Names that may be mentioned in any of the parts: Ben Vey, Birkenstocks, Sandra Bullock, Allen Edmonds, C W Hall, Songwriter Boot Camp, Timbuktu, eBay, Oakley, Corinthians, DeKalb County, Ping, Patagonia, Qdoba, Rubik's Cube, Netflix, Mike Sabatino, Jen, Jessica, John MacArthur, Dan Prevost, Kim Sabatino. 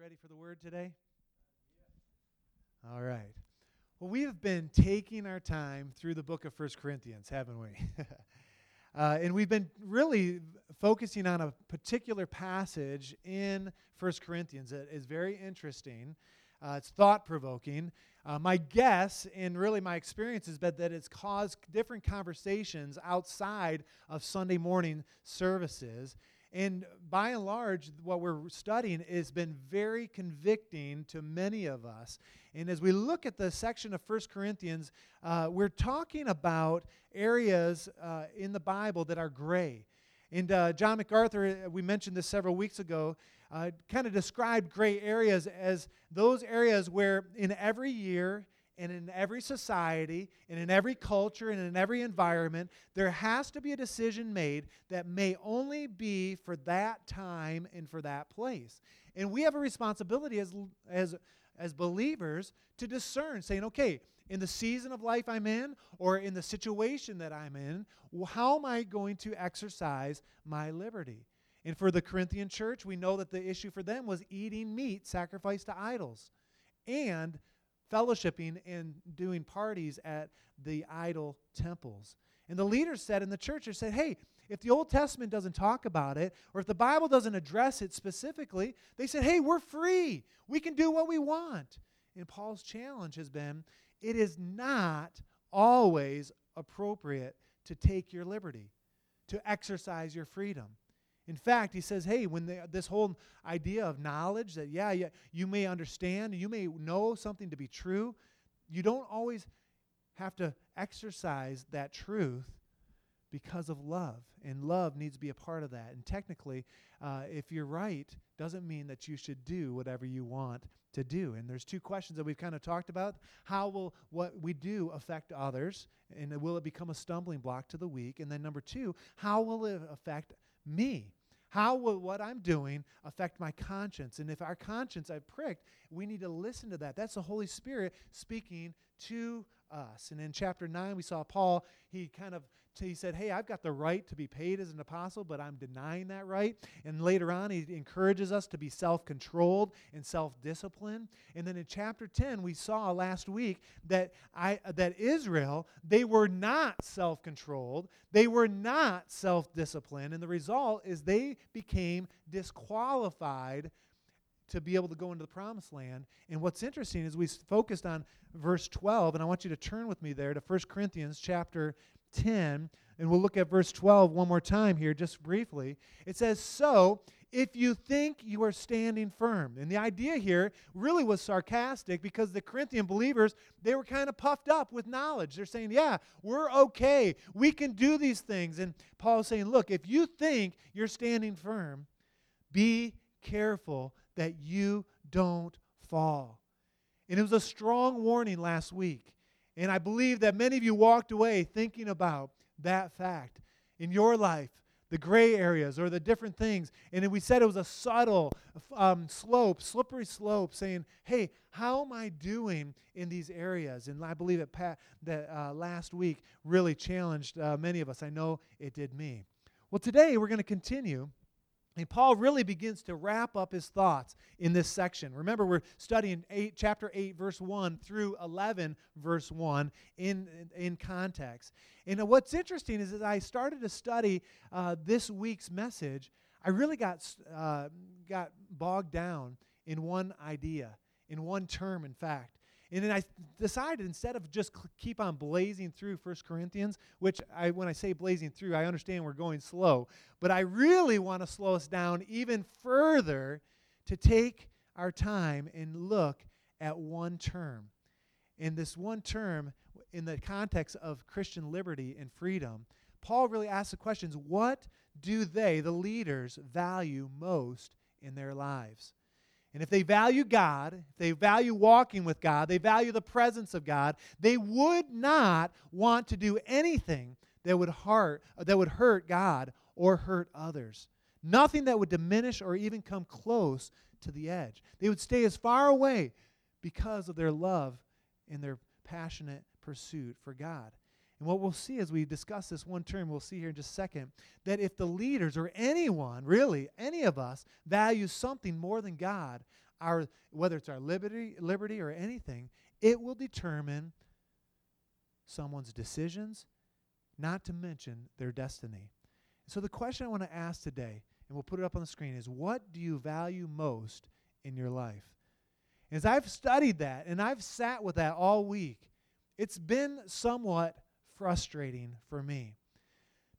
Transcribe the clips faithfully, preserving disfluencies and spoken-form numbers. ready for the word today? All right. Well, we have been taking our time through the book of First Corinthians, haven't we? uh, and we've been really focusing on a particular passage in First Corinthians that is very interesting. Uh, it's thought-provoking. Uh, my guess and really my experience has been that it's caused different conversations outside of Sunday morning services. And by and large, what we're studying has been very convicting to many of us. And as we look at the section of First Corinthians, uh, we're talking about areas uh, in the Bible that are gray. And uh, John MacArthur, we mentioned this several weeks ago, uh, kind of described gray areas as those areas where in every year and in every society and in every culture and in every environment, there has to be a decision made that may only be for that time and for that place. And we have a responsibility as as as believers to discern, saying, okay, in the season of life I'm in or in the situation that I'm in, how am I going to exercise my liberty? And for the Corinthian church, we know that the issue for them was eating meat sacrificed to idols and fellowshipping and doing parties at the idol temples. And the leaders said in the church, they said, hey, if the Old Testament doesn't talk about it, or if the Bible doesn't address it specifically, they said, hey, we're free. We can do what we want. And Paul's challenge has been, it is not always appropriate to take your liberty, to exercise your freedom. In fact, he says, hey, when they, this whole idea of knowledge that, yeah, yeah, you may understand, you may know something to be true, you don't always have to exercise that truth because of love, and love needs to be a part of that. And technically, uh, if you're right, doesn't mean that you should do whatever you want to do. And there's two questions that we've kind of talked about. How will what we do affect others, and will it become a stumbling block to the weak? And then number two, how will it affect me? How will what I'm doing affect my conscience? And if our conscience I've pricked, we need to listen to that. That's the Holy Spirit speaking to us. And in chapter nine, we saw Paul, he kind of he said, hey, I've got the right to be paid as an apostle, but I'm denying that right. And later on, he encourages us to be self-controlled and self-disciplined. And then in chapter ten, we saw last week that I that Israel, they were not self-controlled. They were not self-disciplined. And the result is they became disqualified to be able to go into the promised land. And what's interesting is we focused on verse twelve, and I want you to turn with me there to First Corinthians chapter ten, and we'll look at verse twelve one more time here, just briefly. It says, so if you think you are standing firm. And the idea here really was sarcastic because the Corinthian believers, they were kind of puffed up with knowledge. They're saying, yeah, we're okay. We can do these things. And Paul's saying, look, if you think you're standing firm, be careful that you don't fall. And it was a strong warning last week. And I believe that many of you walked away thinking about that fact in your life, the gray areas or the different things. And we said it was a subtle um, slope, slippery slope, saying, hey, how am I doing in these areas? And I believe that, Pat, that uh, last week really challenged uh, many of us. I know it did me. Well, today we're going to continue. And Paul really begins to wrap up his thoughts in this section. Remember, we're studying eight, chapter eight, verse one through eleven, verse one in, in context. And what's interesting is as I started to study uh, this week's message, I really got uh, got bogged down in one idea, in one term, in fact. And then I decided instead of just cl- keep on blazing through First Corinthians, which I, when I say blazing through, I understand we're going slow, but I really want to slow us down even further to take our time and look at one term. And this one term, in the context of Christian liberty and freedom, Paul really asks the questions, what do they, the leaders, value most in their lives? And if they value God, if they value walking with God, they value the presence of God, they would not want to do anything that would hurt, that would hurt God or hurt others. Nothing that would diminish or even come close to the edge. They would stay as far away because of their love and their passionate pursuit for God. And what we'll see as we discuss this one term, we'll see here in just a second, that if the leaders or anyone, really, any of us, values something more than God, our whether it's our liberty, liberty or anything, it will determine someone's decisions, not to mention their destiny. So the question I want to ask today, and we'll put it up on the screen, is what do you value most in your life? As I've studied that, and I've sat with that all week, it's been somewhat frustrating for me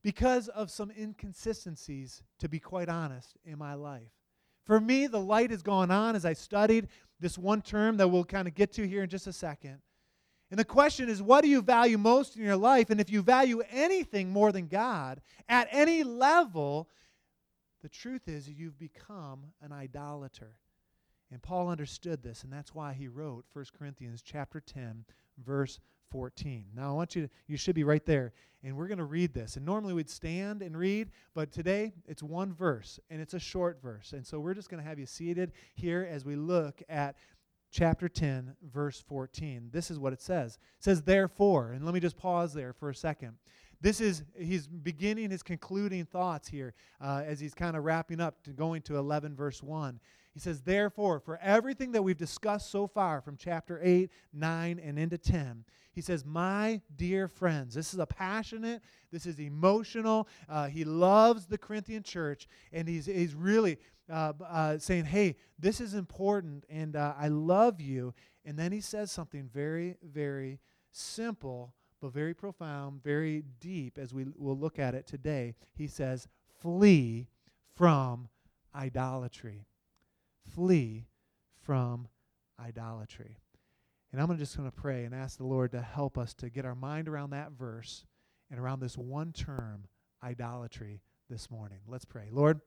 because of some inconsistencies, to be quite honest, in my life. For me, the light has gone on as I studied this one term that we'll kind of get to here in just a second. And the question is, what do you value most in your life? And if you value anything more than God at any level, the truth is you've become an idolater. And Paul understood this, and that's why he wrote First Corinthians chapter ten, verse fourteen. Now, I want you to, you should be right there, and we're going to read this. And normally we'd stand and read, but today it's one verse, and it's a short verse. And so we're just going to have you seated here as we look at chapter ten, verse fourteen. This is what it says. It says, therefore, and let me just pause there for a second. This is, he's beginning his concluding thoughts here uh, as he's kind of wrapping up to going to eleven, verse one. He says, therefore, for everything that we've discussed so far from chapter eight, nine, and into ten, he says, my dear friends, this is a passionate, this is emotional. Uh, he loves the Corinthian church, and he's, he's really uh, uh, saying, hey, this is important, and uh, I love you. And then he says something very, very simple, but very profound, very deep, as we will look at it today. He says, flee from idolatry. Flee from idolatry. And I'm just going to pray and ask the Lord to help us to get our mind around that verse and around this one term, idolatry, this morning. Let's pray. Lord,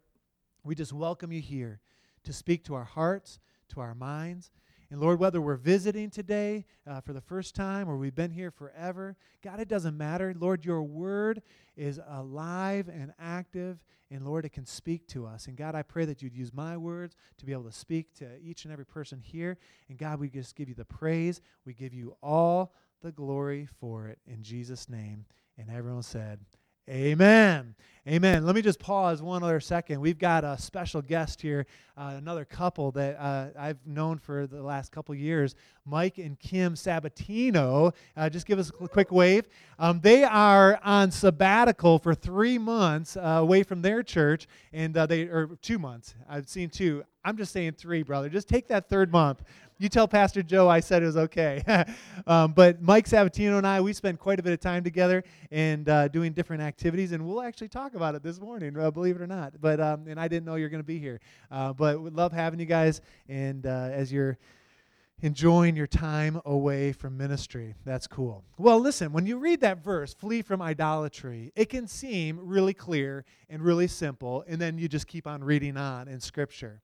we just welcome you here to speak to our hearts, to our minds. And Lord, whether we're visiting today uh, for the first time or we've been here forever, God, it doesn't matter. Lord, your word is alive and active, and Lord, it can speak to us. And God, I pray that you'd use my words to be able to speak to each and every person here. And God, we just give you the praise. We give you all the glory for it in Jesus' name. And everyone said, amen. Amen. Let me just pause one other second. We've got a special guest here, uh, another couple that uh, I've known for the last couple years, Mike and Kim Sabatino. Uh, just give us a quick wave. Um, they are on sabbatical for three months uh, away from their church, and uh, they or two months. I've seen two. I'm just saying three, brother. Just take that third month. You tell Pastor Joe I said it was okay. um, but Mike Sabatino and I, we spent quite a bit of time together and uh, doing different activities, and we'll actually talk about it this morning, uh, believe it or not. But um, and I didn't know you were going to be here. Uh, but we love having you guys, and uh, as you're enjoying your time away from ministry, that's cool. Well, listen, when you read that verse, flee from idolatry, it can seem really clear and really simple, and then you just keep on reading on in Scripture.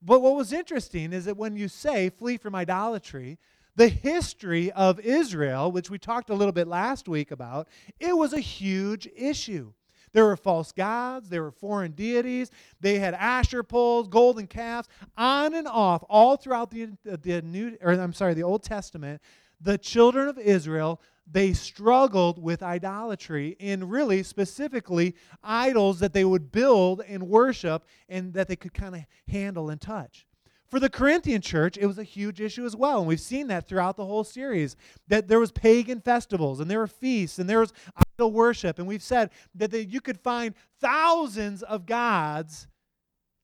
But what was interesting is that when you say flee from idolatry, the history of Israel, which we talked a little bit last week about, it was a huge issue. There were false gods, there were foreign deities, they had Asher poles, golden calves, on and off, all throughout the, the New, or I'm sorry, the Old Testament. The children of Israel, they struggled with idolatry, and really specifically idols that they would build and worship and that they could kind of handle and touch. For the Corinthian church, it was a huge issue as well, and we've seen that throughout the whole series, that there was pagan festivals, and there were feasts, and there was idol worship, and we've said that they, you could find thousands of gods,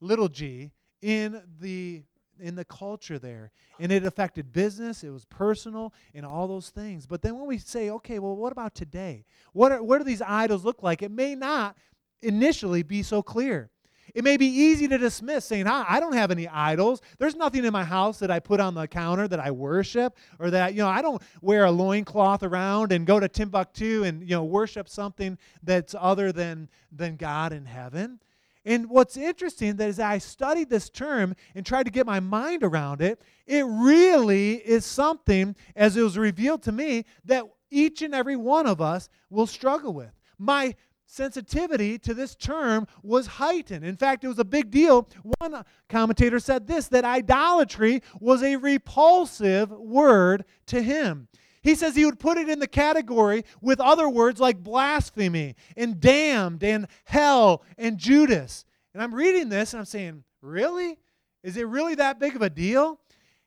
little g, in the in the culture there. And it affected business, it was personal, and all those things. But then when we say, okay, well, what about today? What are, what do these idols look like? It may not initially be so clear. It may be easy to dismiss, saying, ah, I don't have any idols. There's nothing in my house that I put on the counter that I worship, or that, you know, I don't wear a loincloth around and go to Timbuktu and, you know, worship something that's other than, than God in heaven. And what's interesting that as I studied this term and tried to get my mind around it, it really is something, as it was revealed to me, that each and every one of us will struggle with. My sensitivity to this term was heightened. In fact, it was a big deal. One commentator said this, that idolatry was a repulsive word to him. He says he would put it in the category with other words like blasphemy and damned and hell and Judas. And I'm reading this and I'm saying, really? Is it really that big of a deal?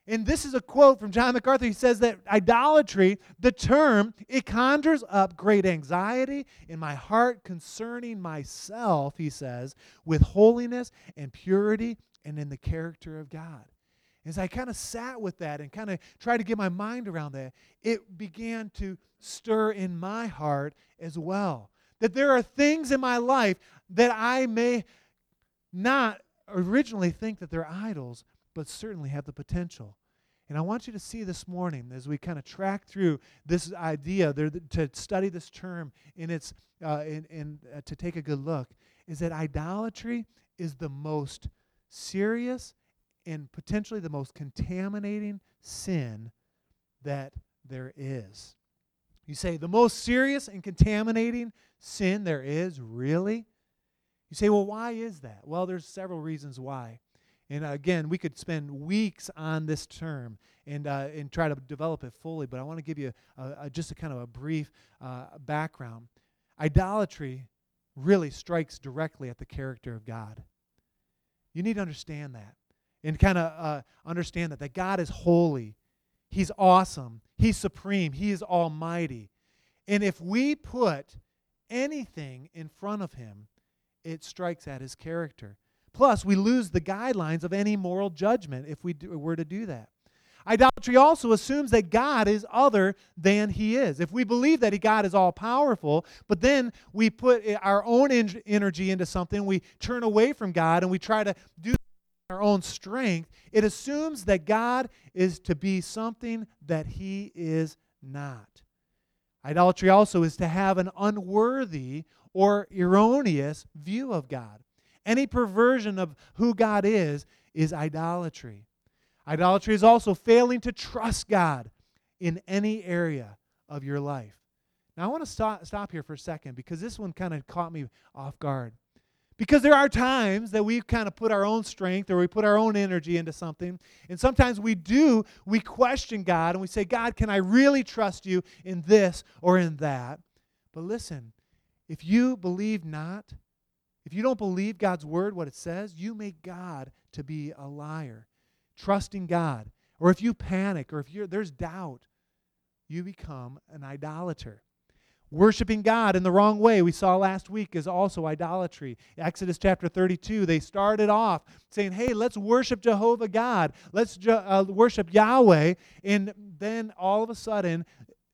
And this is a quote from John MacArthur. He says that idolatry, the term, it conjures up great anxiety in my heart concerning myself, he says, with holiness and purity and in the character of God. As I kind of sat with that and kind of tried to get my mind around that, it began to stir in my heart as well. That there are things in my life that I may not originally think that they're idols, but certainly have the potential. And I want you to see this morning, as we kind of track through this idea, there, to study this term in its, uh, in, in, uh, to take a good look, is that idolatry is the most serious and potentially the most contaminating sin that there is. You say, the most serious and contaminating sin there is, really? You say, well, why is that? Well, there's several reasons why. And again, we could spend weeks on this term and uh, and try to develop it fully, but I want to give you a, a, just a kind of a brief uh, background. Idolatry really strikes directly at the character of God. You need to understand that and kind of uh, understand that, that God is holy. He's awesome. He's supreme. He is almighty. And if we put anything in front of him, it strikes at his character. Plus, we lose the guidelines of any moral judgment if we do, were to do that. Idolatry also assumes that God is other than he is. If we believe that God is all-powerful, but then we put our own in- energy into something, we turn away from God, and we try to do our own strength, it assumes that God is to be something that he is not. Idolatry also is to have an unworthy or erroneous view of God. Any perversion of who God is is idolatry. Idolatry is also failing to trust God in any area of your life. Now, I want to stop, stop here for a second because this one kind of caught me off guard. Because there are times that we kind of put our own strength or we put our own energy into something, and sometimes we do, we question God and we say, God, can I really trust you in this or in that? But listen, if you believe not, if you don't believe God's word, what it says, you make God to be a liar. Trusting God. Or if you panic, or if you're, there's doubt, you become an idolater. Worshipping God in the wrong way, we saw last week, is also idolatry. Exodus chapter thirty-two, they started off saying, hey, let's worship Jehovah God. Let's ju- uh, worship Yahweh. And then all of a sudden,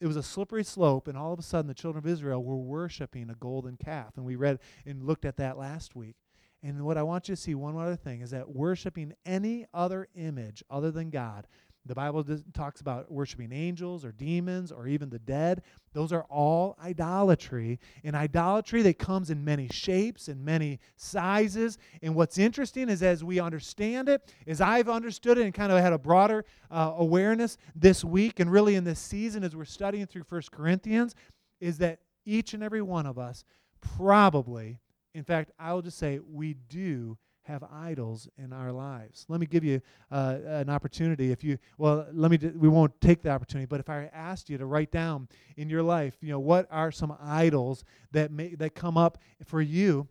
it was a slippery slope, and all of a sudden the children of Israel were worshiping a golden calf. And we read and looked at that last week. And what I want you to see, one other thing, is that worshiping any other image other than God, the Bible talks about worshiping angels or demons or even the dead. Those are all idolatry. And idolatry that comes in many shapes and many sizes. And what's interesting is as we understand it, as I've understood it and kind of had a broader uh, awareness this week and really in this season as we're studying through First Corinthians, is that each and every one of us probably, in fact, I will just say we do have idols in our lives. Let me give you uh, an opportunity. If you, well, let me. We won't take the opportunity. But if I asked you to write down in your life, you know, what are some idols that may, that come up for you?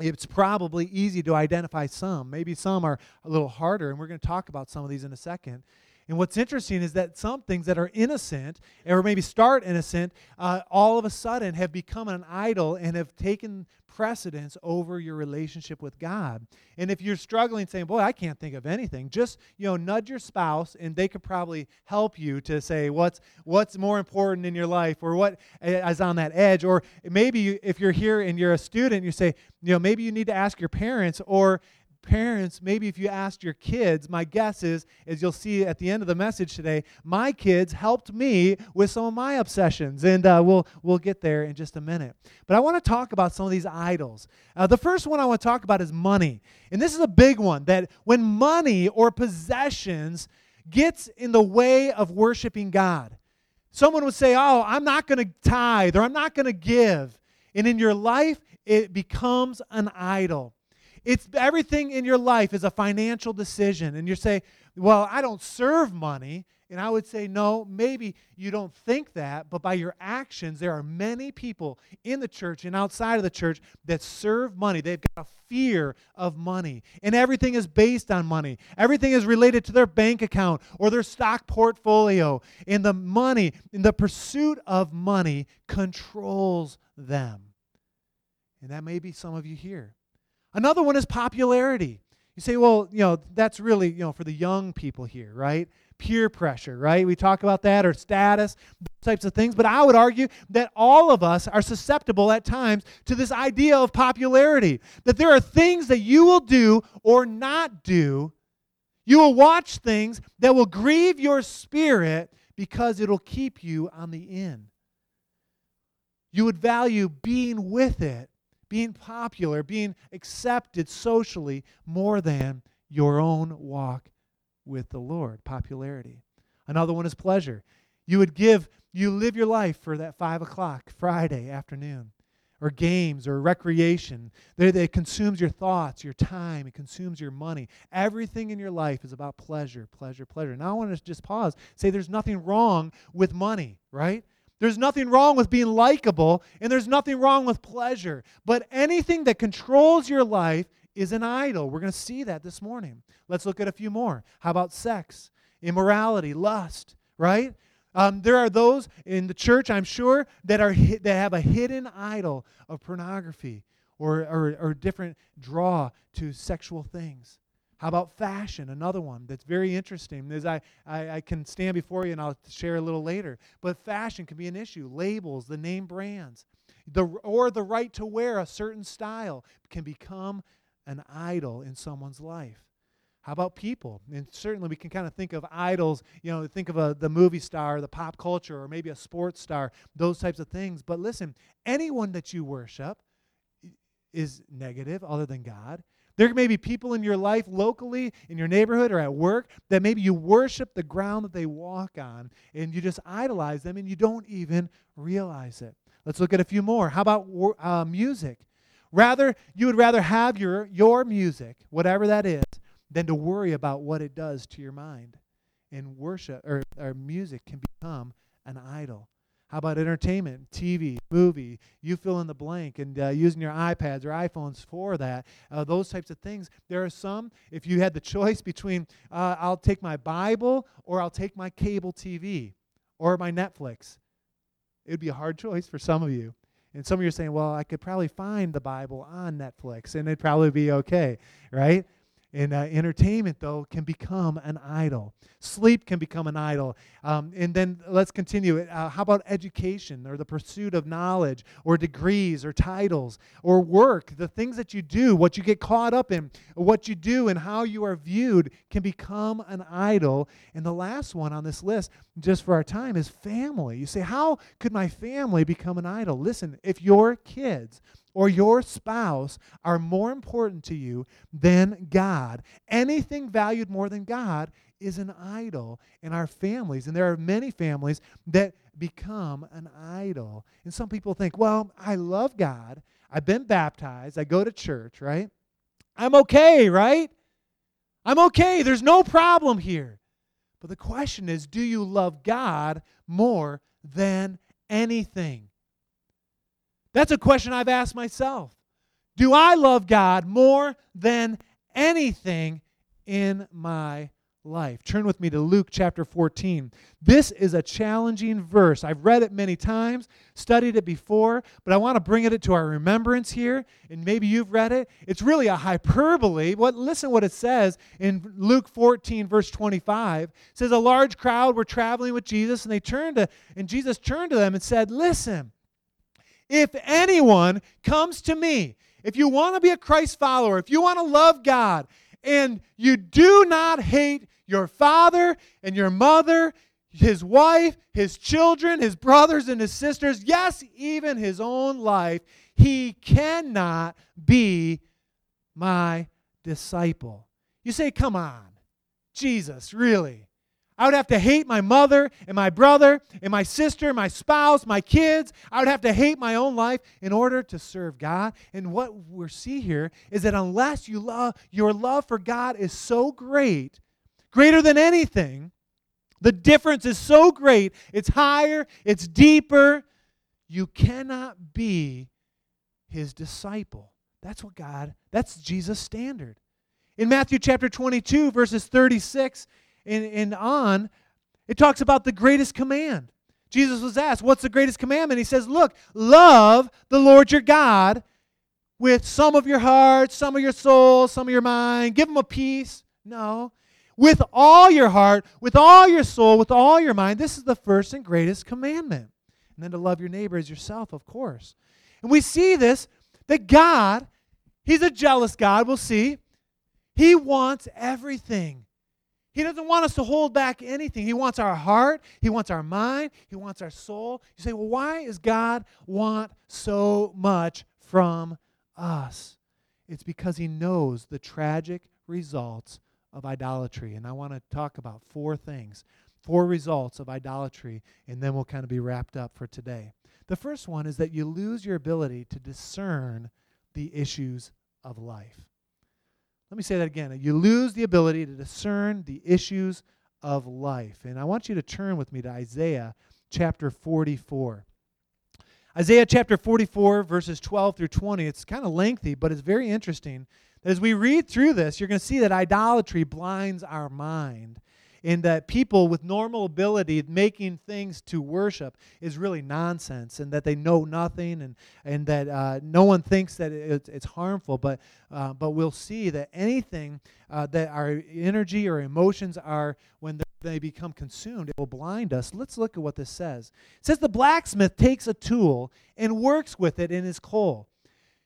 It's probably easy to identify some. Maybe some are a little harder, and we're going to talk about some of these in a second. And what's interesting is that some things that are innocent, or maybe start innocent, uh, all of a sudden have become an idol and have taken precedence over your relationship with God. And if you're struggling saying, boy, I can't think of anything, just, you know, nudge your spouse and they could probably help you to say what's what's more important in your life or what is on that edge. Or maybe you, if you're here and you're a student, you say, you know, maybe you need to ask your parents or Parents, maybe if you asked your kids, my guess is, as you'll see at the end of the message today, my kids helped me with some of my obsessions, and uh, we'll we'll get there in just a minute. But I want to talk about some of these idols. Uh, the first one I want to talk about is money, and this is a big one, that when money or possessions gets in the way of worshiping God, someone would say, oh, I'm not going to tithe, or I'm not going to give, and in your life, it becomes an idol. It's everything in your life is a financial decision. And you say, well, I don't serve money. And I would say, no, maybe you don't think that, but by your actions, there are many people in the church and outside of the church that serve money. They've got a fear of money, and everything is based on money. Everything is related to their bank account or their stock portfolio, and the money, and the pursuit of money controls them. And that may be some of you here. Another one is popularity. You say, well, you know, that's really, you know, for the young people here, right? Peer pressure, right? We talk about that, or status, those types of things. But I would argue that all of us are susceptible at times to this idea of popularity, that there are things that you will do or not do. You will watch things that will grieve your spirit because it'll keep you on the in. You would value being with it, being popular, being accepted socially more than your own walk with the Lord. Popularity. Another one is pleasure. You would give, you live your life for that five o'clock Friday afternoon, or games, or recreation. It consumes your thoughts, your time. It consumes your money. Everything in your life is about pleasure, pleasure, pleasure. Now I want to just pause, say there's nothing wrong with money, right? There's nothing wrong with being likable, and there's nothing wrong with pleasure. But anything that controls your life is an idol. We're going to see that this morning. Let's look at a few more. How about sex, immorality, lust, right? Um, there are those in the church, I'm sure, that are hi- that have a hidden idol of pornography or, or, or different draw to sexual things. How about fashion? Another one that's very interesting. As I, I, I can stand before you and I'll share a little later. But fashion can be an issue. Labels, the name brands, the or the right to wear a certain style can become an idol in someone's life. How about people? And certainly we can kind of think of idols, you know, think of a, the movie star, the pop culture, or maybe a sports star, those types of things. But listen, anyone that you worship is negative other than God. There may be people in your life locally, in your neighborhood or at work, that maybe you worship the ground that they walk on, and you just idolize them and you don't even realize it. Let's look at a few more. How about uh, music? Rather, you would rather have your, your music, whatever that is, than to worry about what it does to your mind. And worship or, or music can become an idol. How about entertainment, T V, movie, you fill in the blank, and uh, using your iPads or iPhones for that, uh, those types of things. There are some, if you had the choice between uh, I'll take my Bible or I'll take my cable T V or my Netflix, it would be a hard choice for some of you. And some of you are saying, well, I could probably find the Bible on Netflix, and it'd probably be okay, right? And uh, entertainment, though, can become an idol. Sleep can become an idol. Um, and then let's continue. Uh, how about education, or the pursuit of knowledge, or degrees, or titles, or work? The things that you do, what you get caught up in, what you do and how you are viewed can become an idol. And the last one on this list, just for our time, is family. You say, how could my family become an idol? Listen, if your kids or your spouse are more important to you than God, anything valued more than God is an idol in our families. And there are many families that become an idol. And some people think, well, I love God. I've been baptized. I go to church, right? I'm okay, right? I'm okay. There's no problem here. But the question is, do you love God more than anything? That's a question I've asked myself. Do I love God more than anything in my life? Turn with me to Luke chapter fourteen. This is a challenging verse. I've read it many times, studied it before, but I want to bring it to our remembrance here, and maybe you've read it. It's really a hyperbole. What, listen what it says in Luke fourteen, verse twenty-five. It says, a large crowd were traveling with Jesus, and they turned to, and Jesus turned to them and said, listen, if anyone comes to me, if you want to be a Christ follower, if you want to love God, and you do not hate your father and your mother, his wife, his children, his brothers and his sisters, yes, even his own life, he cannot be my disciple. You say, come on, Jesus, really? I would have to hate my mother and my brother and my sister, my spouse, my kids. I would have to hate my own life in order to serve God. And what we see here is that unless you love, your love for God is so great, greater than anything, the difference is so great, it's higher, it's deeper, you cannot be his disciple. That's what God, that's Jesus' standard. In Matthew chapter twenty-two, verses thirty-six and, and on, it talks about the greatest command. Jesus was asked, what's the greatest commandment? He says, look, love the Lord your God with some of your heart, some of your soul, some of your mind. Give him a piece. No. With all your heart, with all your soul, with all your mind. This is the first and greatest commandment. And then to love your neighbor as yourself, of course. And we see this, that God, he's a jealous God, we'll see. He wants everything. He doesn't want us to hold back anything. He wants our heart. He wants our mind. He wants our soul. You say, well, why does God want so much from us? It's because he knows the tragic results of idolatry. And I want to talk about four things, four results of idolatry, and then we'll kind of be wrapped up for today. The first one is that you lose your ability to discern the issues of life. Let me say that again. You lose the ability to discern the issues of life. And I want you to turn with me to Isaiah chapter forty-four. Isaiah chapter forty-four, verses twelve through twenty. It's kind of lengthy, but it's very interesting. As we read through this, you're going to see that idolatry blinds our mind, and that people with normal ability making things to worship is really nonsense, and that they know nothing, and and that uh, no one thinks that it, it's harmful. But uh, but we'll see that anything uh, that our energy or emotions are, when they become consumed, it will blind us. Let's look at what this says. It says, the blacksmith takes a tool and works with it in his coal.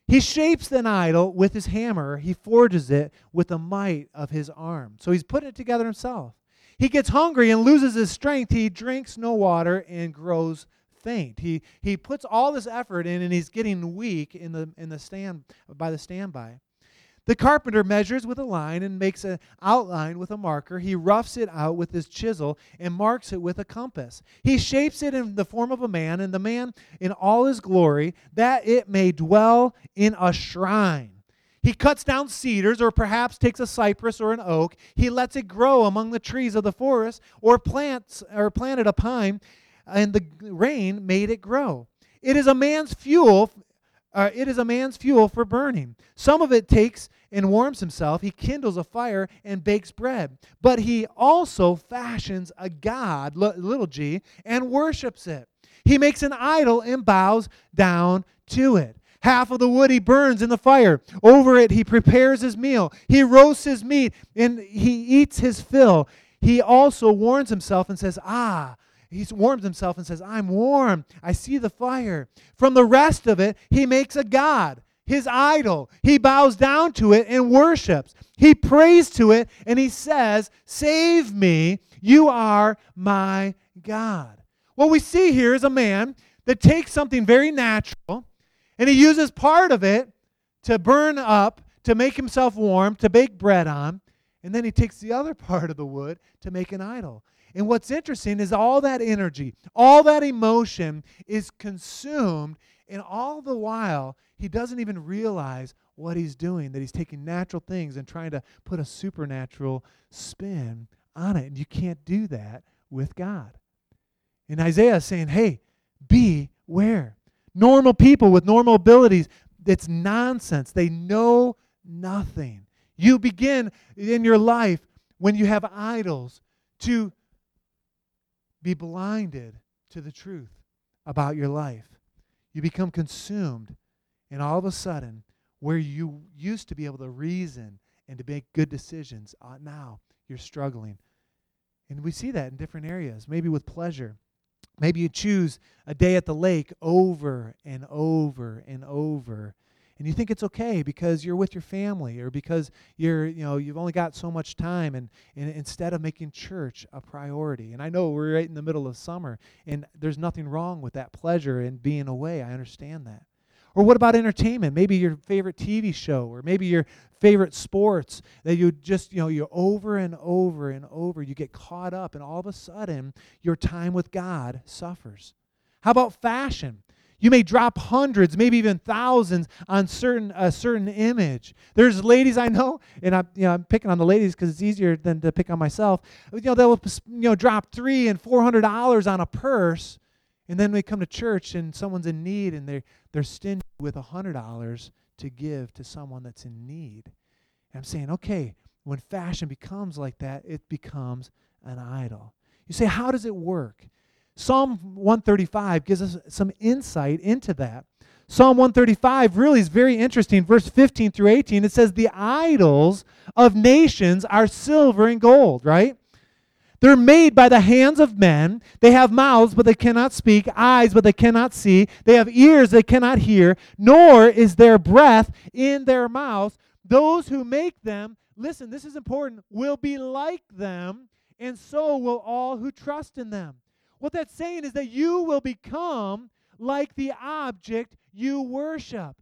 He shapes an idol with his hammer. He forges it with the might of his arm. So he's putting it together himself. He gets hungry and loses his strength. He drinks no water and grows faint. He he puts all this effort in, and he's getting weak in the in the stand by the standby. The carpenter measures with a line and makes an outline with a marker. He roughs it out with his chisel and marks it with a compass. He shapes it in the form of a man, and the man in all his glory, that it may dwell in a shrine. He cuts down cedars, or perhaps takes a cypress or an oak. He lets it grow among the trees of the forest, or plants or planted a pine, and the rain made it grow. It is a man's fuel. Uh, it is a man's fuel for burning. Some of it takes and warms himself. He kindles a fire and bakes bread. But he also fashions a god, little g, and worships it. He makes an idol and bows down to it. Half of the wood he burns in the fire. Over it he prepares his meal. He roasts his meat, and he eats his fill. He also warms himself and says, ah, he warms himself and says, I'm warm. I see the fire. From the rest of it, he makes a god, his idol. He bows down to it and worships. He prays to it, and he says, save me, you are my God. What we see here is a man that takes something very natural, and he uses part of it to burn up, to make himself warm, to bake bread on. And then he takes the other part of the wood to make an idol. And what's interesting is all that energy, all that emotion is consumed. And all the while, he doesn't even realize what he's doing, that he's taking natural things and trying to put a supernatural spin on it. And you can't do that with God. And Isaiah is saying, hey, beware. Normal people with normal abilities, it's nonsense. They know nothing. You begin in your life, when you have idols, to be blinded to the truth about your life. You become consumed, and all of a sudden, where you used to be able to reason and to make good decisions, now you're struggling. And we see that in different areas, maybe with pleasure. Maybe you choose a day at the lake over and over and over, and you think it's okay because you're with your family, or because you're, you know, you've only got so much time, and, and instead of making church a priority. And I know we're right in the middle of summer, and there's nothing wrong with that pleasure and being away. I understand that. Or what about entertainment? Maybe your favorite T V show, or maybe your favorite sports that you just, you know, you over and over and over, you get caught up, and all of a sudden, your time with God suffers. How about fashion? You may drop hundreds, maybe even thousands on certain a certain image. There's ladies I know, and I'm, you know, I'm picking on the ladies because it's easier than to pick on myself. You know, they'll you know drop three and four hundred dollars on a purse, and then we come to church and someone's in need, and they're they're stingy with a hundred dollars to give to someone that's in need. And I'm saying, okay, when fashion becomes like that, it becomes an idol. You say, how does it work? Psalm one thirty-five gives us some insight into that. Psalm one thirty-five really is very interesting. Verse fifteen through eighteen, it says, the idols of nations are silver and gold, right? They're made by the hands of men. They have mouths, but they cannot speak, eyes, but they cannot see. They have ears, they cannot hear, nor is there breath in their mouth. Those who make them, listen, this is important, will be like them, and so will all who trust in them. What that's saying is that you will become like the object you worship.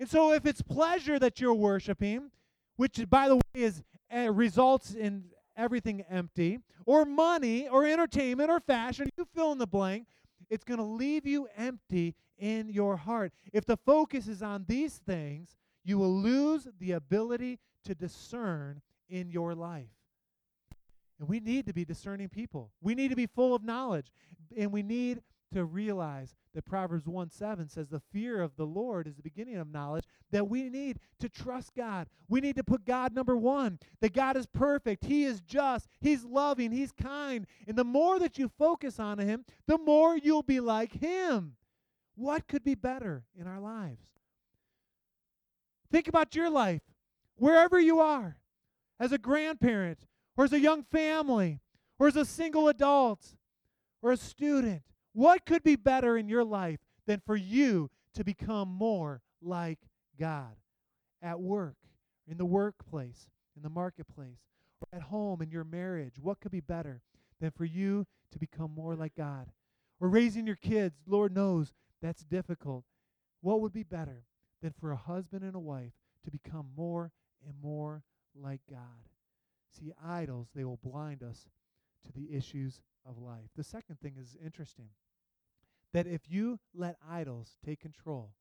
And so if it's pleasure that you're worshiping, which, by the way, is uh, results in everything empty, or money, or entertainment, or fashion, you fill in the blank, it's going to leave you empty in your heart. If the focus is on these things, you will lose the ability to discern in your life. And we need to be discerning people. We need to be full of knowledge. And we need to realize that Proverbs one seven says the fear of the Lord is the beginning of knowledge, that we need to trust God. We need to put God number one, that God is perfect. He is just. He's loving. He's kind. And the more that you focus on Him, the more you'll be like Him. What could be better in our lives? Think about your life, wherever you are, as a grandparent, or as a young family, or as a single adult, or a student. What could be better in your life than for you to become more like God? At work, in the workplace, in the marketplace, or at home, in your marriage, what could be better than for you to become more like God? Or raising your kids, Lord knows that's difficult. What would be better than for a husband and a wife to become more and more like God? See, idols, they will blind us to the issues of life. The second thing is interesting, that if you let idols take control,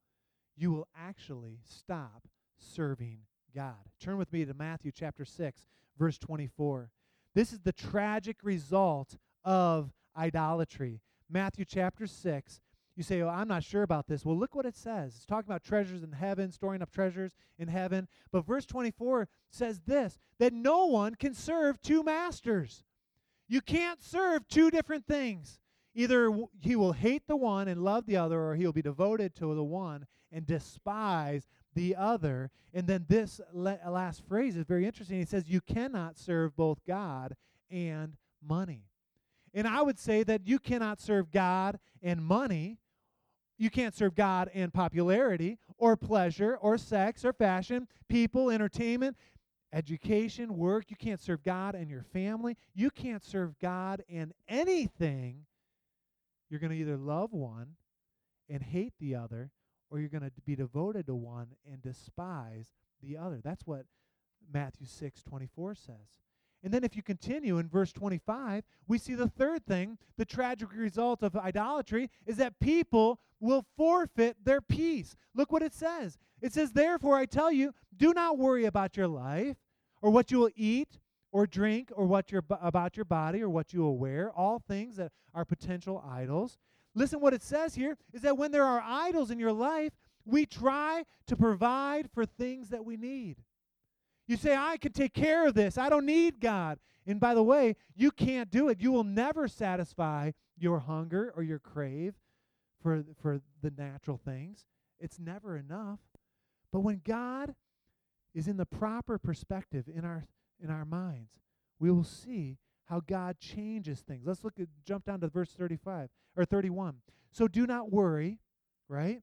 you will actually stop serving God. Turn with me to Matthew chapter six, verse twenty-four. This is the tragic result of idolatry. Matthew chapter six. You say, oh, I'm not sure about this. Well, look what it says. It's talking about treasures in heaven, storing up treasures in heaven. But verse twenty-four says this, that no one can serve two masters. You can't serve two different things. Either he will hate the one and love the other, or he will be devoted to the one and despise the other. And then this last phrase is very interesting. It says, you cannot serve both God and money. And I would say that you cannot serve God and money. You can't serve God and popularity, or pleasure, or sex, or fashion, people, entertainment, education, work. You can't serve God and your family. You can't serve God and anything. You're going to either love one and hate the other, or you're going to be devoted to one and despise the other. That's what Matthew six twenty-four says. And then if you continue in verse twenty-five, we see the third thing, the tragic result of idolatry, is that people will forfeit their peace. Look what it says. It says, therefore I tell you, do not worry about your life, or what you will eat or drink, or what your about your body, or what you will wear, all things that are potential idols. Listen, what it says here is that when there are idols in your life, we try to provide for things that we need. You say, I can take care of this. I don't need God. And by the way, you can't do it. You will never satisfy your hunger or your crave for, for the natural things. It's never enough. But when God is in the proper perspective in our in our minds, we will see how God changes things. Let's look at jump down to verse thirty-five or thirty-one. So do not worry, right?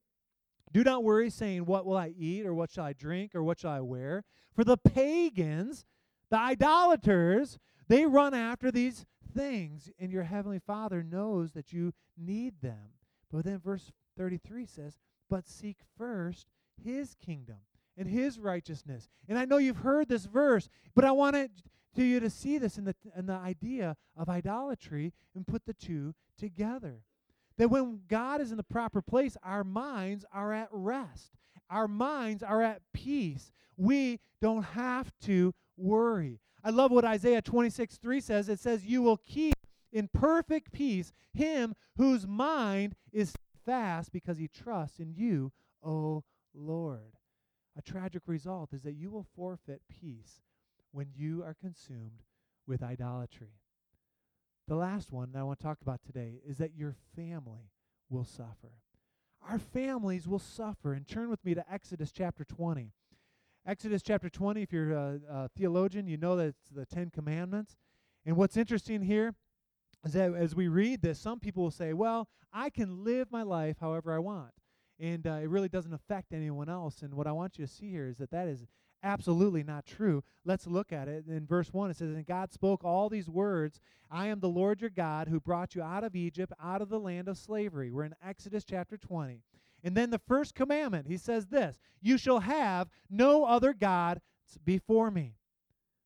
Do not worry, saying, what will I eat, or what shall I drink, or what shall I wear? For the pagans, the idolaters, they run after these things, and your heavenly Father knows that you need them. But then verse thirty-three says, but seek first his kingdom and his righteousness. And I know you've heard this verse, but I want it to you to see this in the in the idea of idolatry and put the two together. That when God is in the proper place, our minds are at rest. Our minds are at peace. We don't have to worry. I love what Isaiah twenty-six three says. It says, you will keep in perfect peace him whose mind is fast because he trusts in you, O Lord. A tragic result is that you will forfeit peace when you are consumed with idolatry. The last one that I want to talk about today is that your family will suffer. Our families will suffer. And turn with me to Exodus chapter twenty. Exodus chapter twenty, if you're a, a theologian, you know that it's the Ten Commandments. And what's interesting here is that as we read this, some people will say, well, I can live my life however I want. And uh, it really doesn't affect anyone else. And what I want you to see here is that that is absolutely not true. Let's look at it. In verse one, it says, and God spoke all these words, I am the Lord your God who brought you out of Egypt, out of the land of slavery. We're in Exodus chapter twenty. And then the first commandment, he says this, you shall have no other God before me.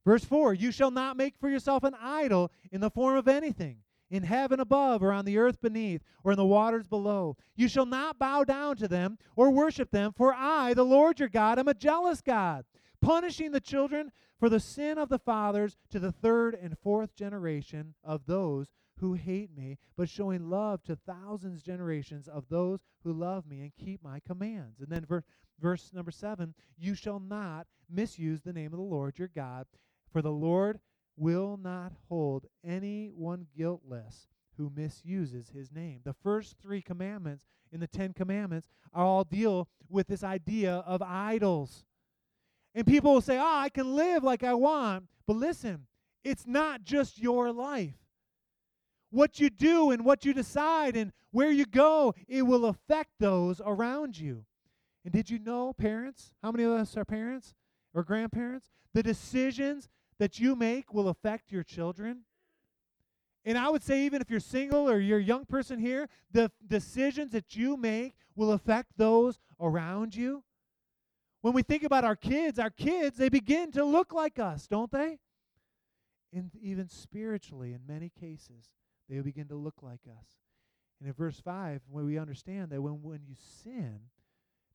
Verse four, you shall not make for yourself an idol in the form of anything, in heaven above or on the earth beneath or in the waters below. You shall not bow down to them or worship them, for I, the Lord your God, am a jealous God, punishing the children for the sin of the fathers to the third and fourth generation of those who hate me, but showing love to thousands of generations of those who love me and keep my commands. And then ver- verse number seven, you shall not misuse the name of the Lord your God, for the Lord will not hold anyone guiltless who misuses his name. The first three commandments in the Ten Commandments all deal with this idea of idols. And people will say, oh, I can live like I want. But listen, it's not just your life. What you do and what you decide and where you go, it will affect those around you. And did you know, parents, how many of us are parents or grandparents? The decisions that you make will affect your children. And I would say even if you're single or you're a young person here, the decisions that you make will affect those around you. When we think about our kids, our kids, they begin to look like us, don't they? And even spiritually, in many cases, they begin to look like us. And in verse five, when we understand that when, when you sin,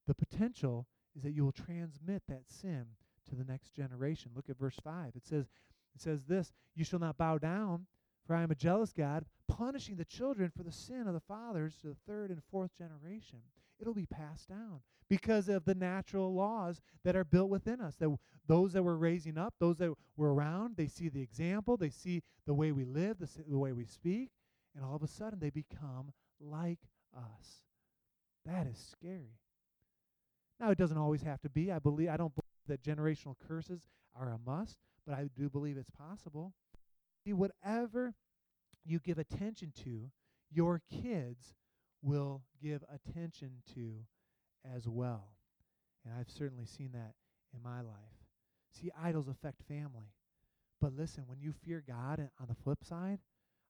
the potential is that you will transmit that sin to the next generation. Look at verse five. It says, it says this, you shall not bow down, for I am a jealous God, punishing the children for the sin of the fathers to the third and fourth generation. It'll be passed down because of the natural laws that are built within us, that w- those that we're raising up, those that were around, they see the example, they see the way we live, the, the way we speak, and all of a sudden they become like us. That is scary. Now, it doesn't always have to be. I believe I don't believe that generational curses are a must, but I do believe it's possible. See, whatever you give attention to, your kids will give attention to as well. And I've certainly seen that in my life. See, idols affect family. But listen, when you fear God, and on the flip side,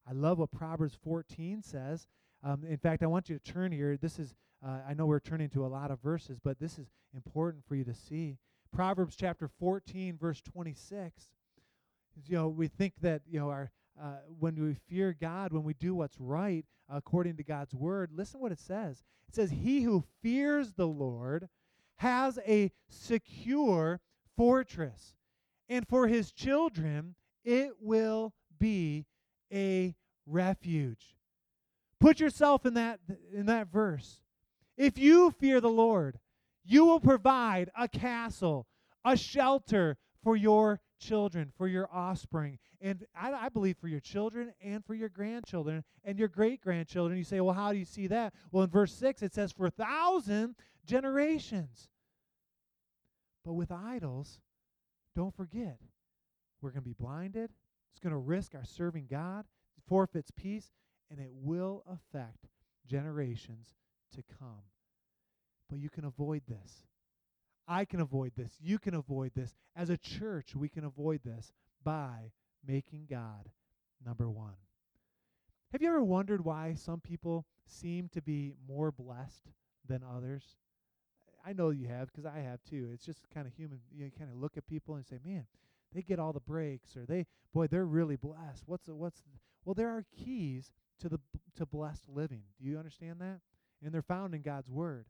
I love what Proverbs fourteen says. Um, in fact, I want you to turn here. This is, uh, I know we're turning to a lot of verses, but this is important for you to see. Proverbs chapter fourteen, verse twenty-six. You know, we think that, you know, our Uh, when we fear God, when we do what's right according to God's word, listen what it says. It says, he who fears the Lord has a secure fortress, and for his children it will be a refuge. Put yourself in that in that verse. If you fear the Lord, you will provide a castle, a shelter for your children, for your offspring, and I, I believe for your children and for your grandchildren and your great-grandchildren. You say, well, how do you see that? Well, in verse six, it says, for a thousand generations. But with idols, don't forget, we're going to be blinded. It's going to risk our serving God. It forfeits peace, and it will affect generations to come. But you can avoid this. I can avoid this. You can avoid this. As a church, we can avoid this by making God number one. Have you ever wondered why some people seem to be more blessed than others? I know you have, because I have too. It's just kind of human. You kind of look at people and say, man, they get all the breaks, or they, boy, they're really blessed. What's the, what's the, well, there are keys to the to blessed living. Do you understand that? And they're found in God's word.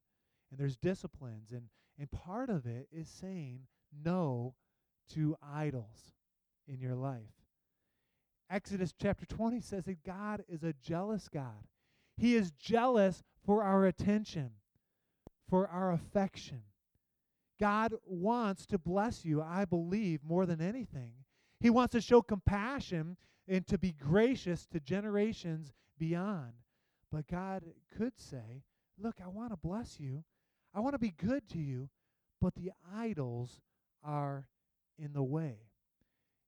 And there's disciplines, and and part of it is saying no to idols in your life. Exodus chapter twenty says that God is a jealous God. He is jealous for our attention, for our affection. God wants to bless you, I believe, more than anything. He wants to show compassion and to be gracious to generations beyond. But God could say, look, I want to bless you. I want to be good to you, but the idols are in the way.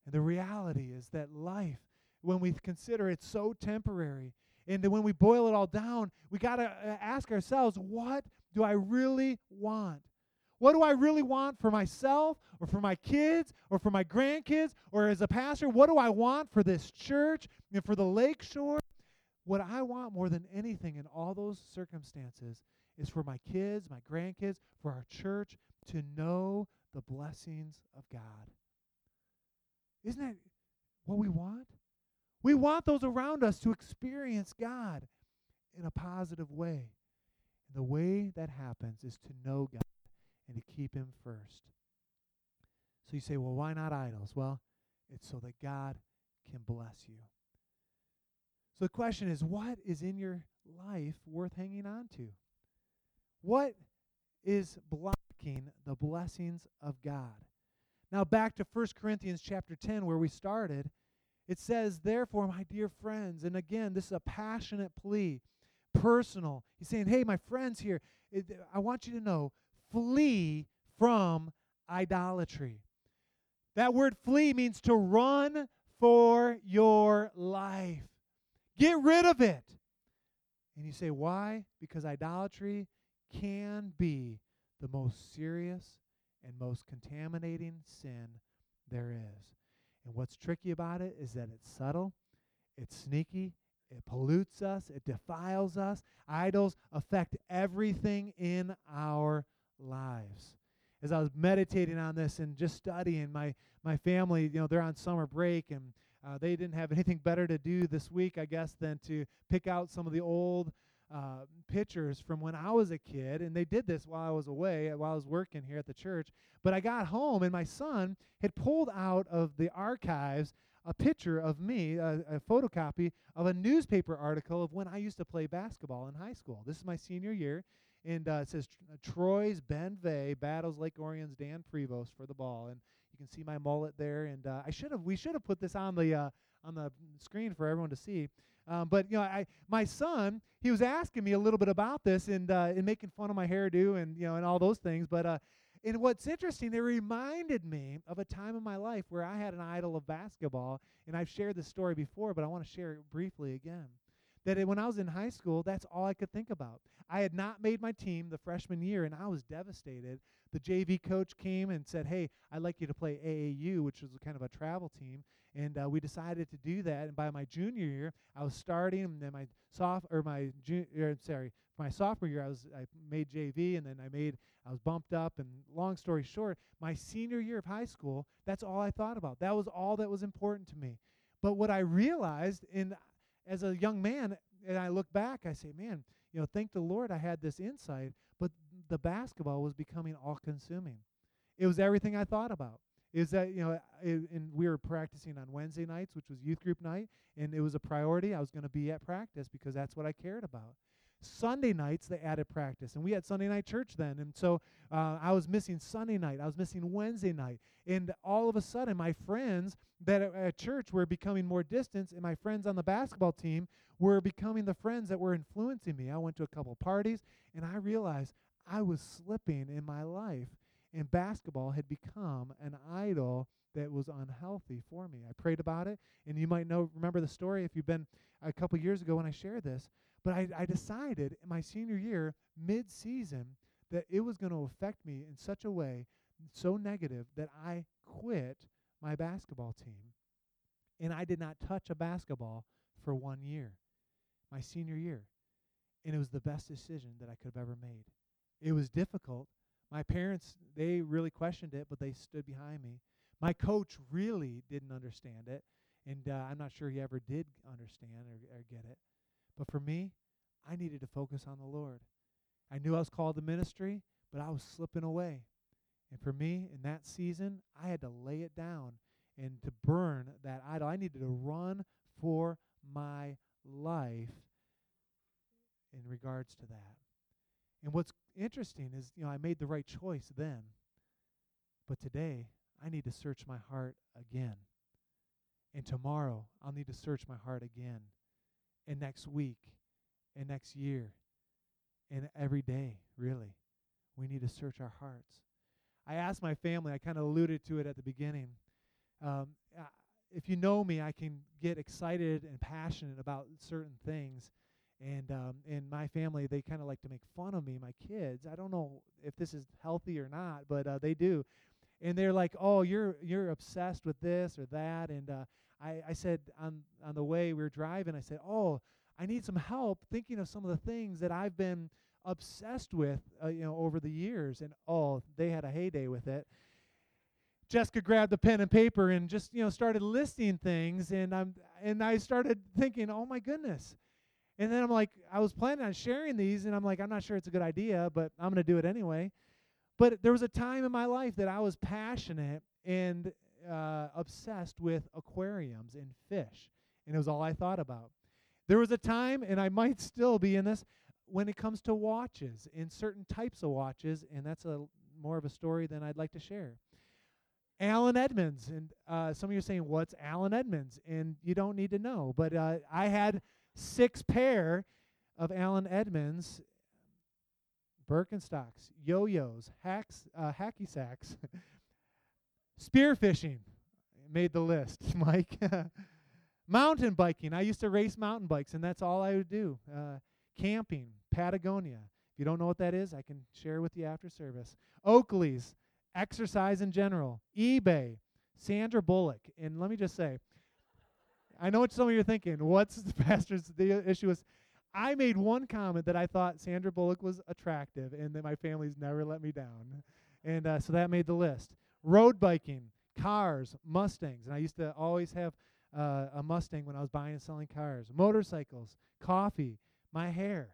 And the reality is that life, when we consider it so temporary, and when we boil it all down, we got to ask ourselves, what do I really want? What do I really want for myself, or for my kids, or for my grandkids, or as a pastor? What do I want for this church and for the Lakeshore? What I want more than anything in all those circumstances is for my kids, my grandkids, for our church to know the blessings of God. Isn't that what we want? We want those around us to experience God in a positive way. And the way that happens is to know God and to keep Him first. So you say, well, why not idols? Well, it's so that God can bless you. So the question is, what is in your life worth hanging on to? What is blocking the blessings of God? Now back to First Corinthians chapter ten, where we started. It says, therefore, my dear friends, and again, this is a passionate plea, personal. He's saying, hey, my friends here, I want you to know, flee from idolatry. That word flee means to run for your life. Get rid of it. And you say, why? Because idolatry can be the most serious and most contaminating sin there is. And what's tricky about it is that it's subtle, it's sneaky, it pollutes us, it defiles us. Idols affect everything in our lives. As I was meditating on this and just studying, my, my family, you know, they're on summer break, and Uh, they didn't have anything better to do this week, I guess, than to pick out some of the old uh, pictures from when I was a kid. And they did this while I was away, while I was working here at the church. But I got home, and my son had pulled out of the archives a picture of me, a, a photocopy of a newspaper article of when I used to play basketball in high school. This is my senior year. And uh, it says, Troy's Ben Vey battles Lake Orion's Dan Prevost for the ball. And you can see my mullet there. And uh, I should have, we should have put this on the uh, on the screen for everyone to see. Um, but, you know, I my son, he was asking me a little bit about this and uh, and making fun of my hairdo and, you know, and all those things. But uh, and what's interesting, it reminded me of a time in my life where I had an idol of basketball. And I've shared this story before, but I want to share it briefly again. That when I was in high school, that's all I could think about. I had not made my team the freshman year, and I was devastated. The J V coach came and said, hey, I'd like you to play A A U, which was kind of a travel team, and uh, we decided to do that. And by my junior year, I was starting, and then my soft or my junior, sorry, my sophomore year, I was I made J V, and then I made I was bumped up. And long story short, my senior year of high school, that's all I thought about. That was all that was important to me. But what I realized in as a young man, and I look back, I say, man, you know, thank the Lord I had this insight, but the basketball was becoming all-consuming. It was everything I thought about. Is that, you know, it, and we were practicing on Wednesday nights, which was youth group night, and it was a priority. I was going to be at practice because that's what I cared about. Sunday nights, they added practice, and we had Sunday night church then, and so uh, I was missing Sunday night. I was missing Wednesday night, and all of a sudden, my friends that at, at church were becoming more distant, and my friends on the basketball team were becoming the friends that were influencing me. I went to a couple parties, and I realized I was slipping in my life, and basketball had become an idol that was unhealthy for me. I prayed about it, and you might know remember the story if you've been a couple years ago when I shared this. But I, I decided in my senior year, mid-season, that it was going to affect me in such a way so negative that I quit my basketball team. And I did not touch a basketball for one year, my senior year. And it was the best decision that I could have ever made. It was difficult, My parents, they really questioned it, but they stood behind me. My coach really didn't understand it, and uh, I'm not sure he ever did understand or, or get it. But for me, I needed to focus on the Lord. I knew I was called to ministry, but I was slipping away. And for me, in that season, I had to lay it down and to burn that idol. I needed to run for my life in regards to that. And what's interesting is, you know, I made the right choice then. But today, I need to search my heart again. And tomorrow, I'll need to search my heart again. And next week, and next year, and every day, really. We need to search our hearts. I asked my family, I kind of alluded to it at the beginning. Um, if you know me, I can get excited and passionate about certain things. And um, and my family, they kind of like to make fun of me, my kids. I don't know if this is healthy or not, but uh, they do. And they're like, oh, you're you're obsessed with this or that. And uh, I, I said on, on the way we were driving, I said, oh, I need some help thinking of some of the things that I've been obsessed with, uh, you know, over the years. And oh, they had a heyday with it. Jessica grabbed the pen and paper and just, you know, started listing things. And I'm and I started thinking, oh my goodness. And then I'm like, I was planning on sharing these, and I'm like, I'm not sure it's a good idea, but I'm going to do it anyway. But there was a time in my life that I was passionate and uh, obsessed with aquariums and fish, and it was all I thought about. There was a time, and I might still be in this, when it comes to watches and certain types of watches, and that's a more of a story than I'd like to share. Allen Edmonds, and uh, some of you are saying, what's Allen Edmonds? And you don't need to know, but uh, I had six pair of Allen Edmonds, Birkenstocks, yo-yos, hacks, uh, hacky sacks, spearfishing, made the list, Mike. Mountain biking, I used to race mountain bikes, and that's all I would do. Uh, camping, Patagonia. If you don't know what that is, I can share with you after service. Oakley's, exercise in general. eBay, Sandra Bullock. And let me just say, I know what some of you are thinking. What's the pastor's the issue is? I made one comment that I thought Sandra Bullock was attractive, and that my family's never let me down. And uh, so that made the list. Road biking, cars, Mustangs. And I used to always have uh, a Mustang when I was buying and selling cars. Motorcycles, coffee, my hair.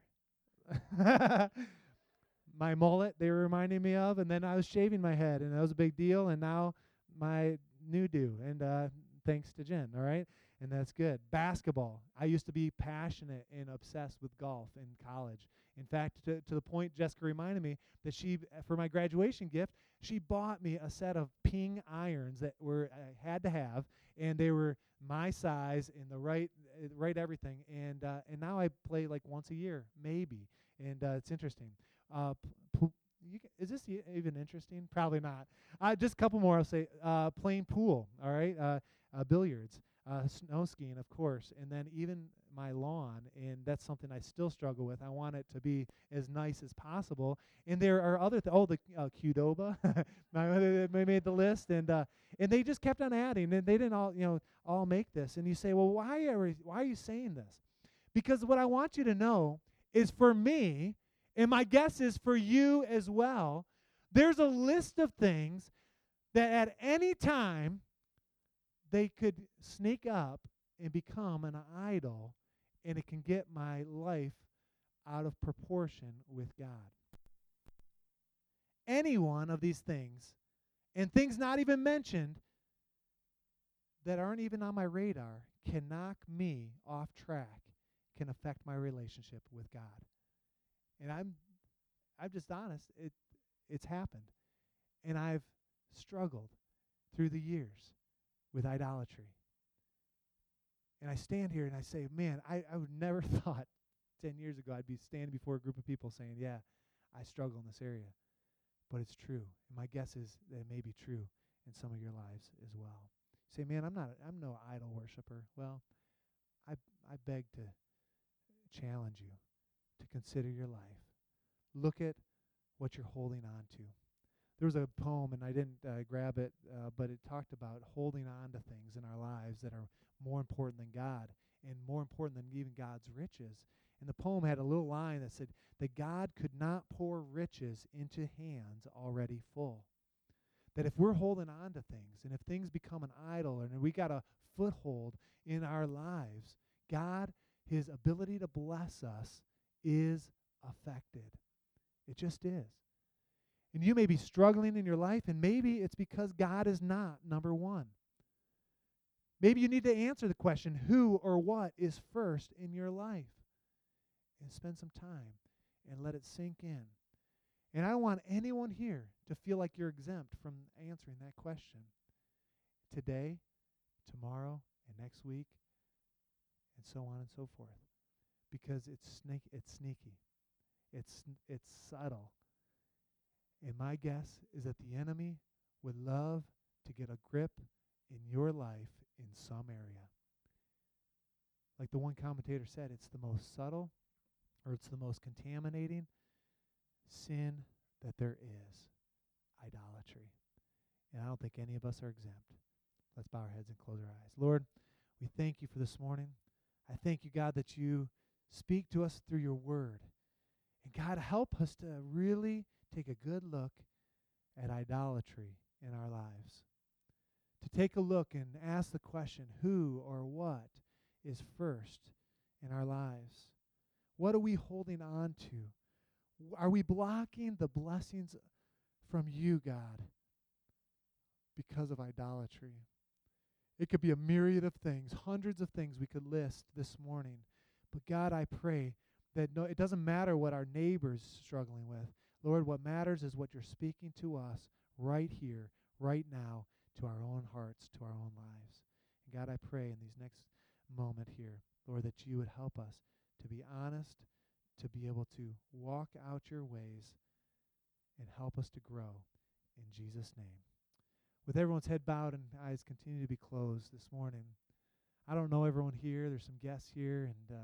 My mullet, they were reminding me of. And then I was shaving my head, and that was a big deal. And now my new do. And uh, thanks to Jen, all right? And that's good. Basketball. I used to be passionate and obsessed with golf in college. In fact, to, to the point Jessica reminded me that she, for my graduation gift, she bought me a set of Ping irons that were I had to have, and they were my size and the right, right everything. And uh, and now I play like once a year, maybe. And uh, it's interesting. Uh, po- you can, is this even interesting? Probably not. Uh, just a couple more. I'll say uh, playing pool. All right, uh, uh, billiards. Uh, snow skiing, of course, and then even my lawn, and that's something I still struggle with. I want it to be as nice as possible, and there are other th- oh the uh, Qdoba, they made the list, and uh, and they just kept on adding, and they didn't all you know all make this. And you say, well, why are we, why are you saying this? Because what I want you to know is for me, and my guess is for you as well. There's a list of things that at any time, they could sneak up and become an idol, and it can get my life out of proportion with God. Any one of these things, and things not even mentioned that aren't even on my radar, can knock me off track, can affect my relationship with God. And I'm I'm just honest, it it's happened. And I've struggled through the years with idolatry. And I stand here and I say, man, I, I would never thought ten years ago I'd be standing before a group of people saying, yeah, I struggle in this area. But it's true. And my guess is that it may be true in some of your lives as well. You say, man, I'm not, I'm no idol worshiper. Well, I I beg to challenge you to consider your life. Look at what you're holding on to. There was a poem, and I didn't uh, grab it, uh, but it talked about holding on to things in our lives that are more important than God and more important than even God's riches. And the poem had a little line that said that God could not pour riches into hands already full. That if we're holding on to things, and if things become an idol, and we got a foothold in our lives, God, his ability to bless us is affected. It just is. And you may be struggling in your life, and maybe it's because God is not number one. Maybe you need to answer the question, who or what is first in your life? And spend some time and let it sink in. And I don't want anyone here to feel like you're exempt from answering that question. Today, tomorrow, and next week, and so on and so forth. Because it's sneak, it's sneaky. It's it's subtle. And my guess is that the enemy would love to get a grip in your life in some area. Like the one commentator said, it's the most subtle, or it's the most contaminating sin that there is, idolatry. And I don't think any of us are exempt. Let's bow our heads and close our eyes. Lord, we thank you for this morning. I thank you, God, that you speak to us through your word. And God, help us to really take a good look at idolatry in our lives. To take a look and ask the question, who or what is first in our lives? What are we holding on to? Are we blocking the blessings from you, God, because of idolatry? It could be a myriad of things, hundreds of things we could list this morning. But God, I pray that no, it doesn't matter what our neighbor's struggling with. Lord, what matters is what you're speaking to us right here, right now, to our own hearts, to our own lives. And God, I pray in these next moment here, Lord, that you would help us to be honest, to be able to walk out your ways, and help us to grow in Jesus' name. With everyone's head bowed and eyes continue to be closed this morning, I don't know everyone here. There's some guests here, and uh,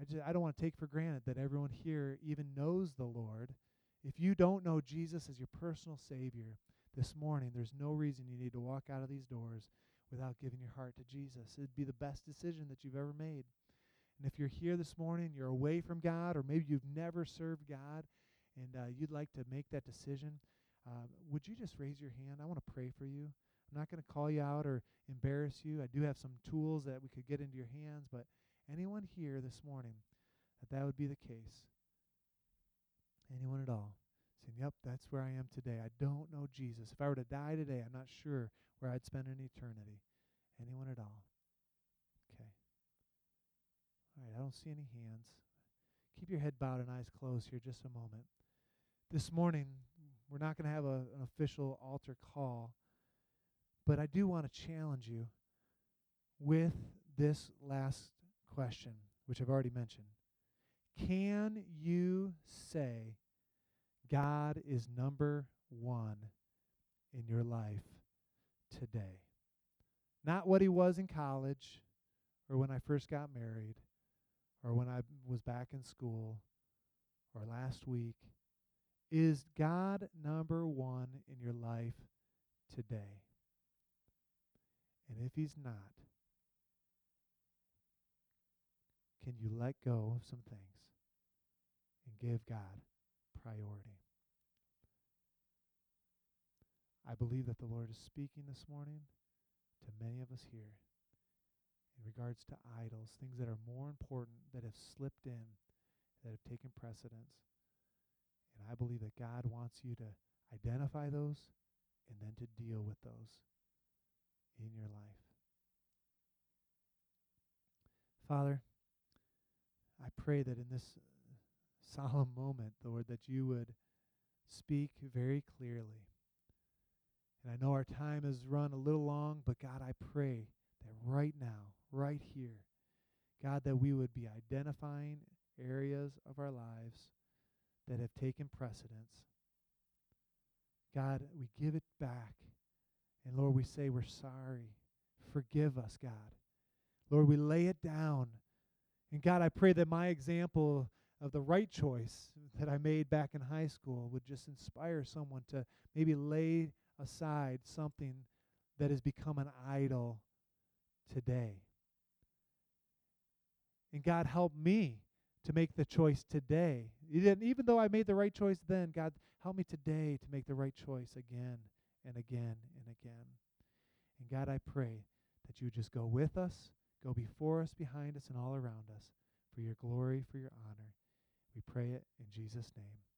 I just I don't want to take for granted that everyone here even knows the Lord. If you don't know Jesus as your personal Savior this morning, there's no reason you need to walk out of these doors without giving your heart to Jesus. It'd be the best decision that you've ever made. And if you're here this morning, you're away from God, or maybe you've never served God, and uh, you'd like to make that decision, uh, would you just raise your hand? I want to pray for you. I'm not going to call you out or embarrass you. I do have some tools that we could get into your hands, but anyone here this morning, that that would be the case. Anyone at all. Saying, yep, that's where I am today. I don't know Jesus. If I were to die today, I'm not sure where I'd spend an eternity. Anyone at all. Okay. All right, I don't see any hands. Keep your head bowed and eyes closed here just a moment. This morning, we're not going to have a, an official altar call, but I do want to challenge you with this last question, which I've already mentioned. Can you say God is number one in your life today? Not what he was in college, or when I first got married, or when I was back in school, or last week. Is God number one in your life today? And if he's not, can you let go of some things and give God priority? I believe that the Lord is speaking this morning to many of us here. In regards to idols, things that are more important, that have slipped in, that have taken precedence. And I believe that God wants you to identify those and then to deal with those in your life. Father, I pray that in this solemn moment, Lord, that you would speak very clearly. And I know our time has run a little long, but God, I pray that right now, right here, God, that we would be identifying areas of our lives that have taken precedence. God, we give it back. And Lord, we say we're sorry. Forgive us, God. Lord, we lay it down. And God, I pray that my example of the right choice that I made back in high school would just inspire someone to maybe lay aside something that has become an idol today. And God, help me to make the choice today. Even though I made the right choice then, God, help me today to make the right choice again and again and again. And God, I pray that you just go with us, go before us, behind us, and all around us for your glory, for your honor. We pray it in Jesus' name.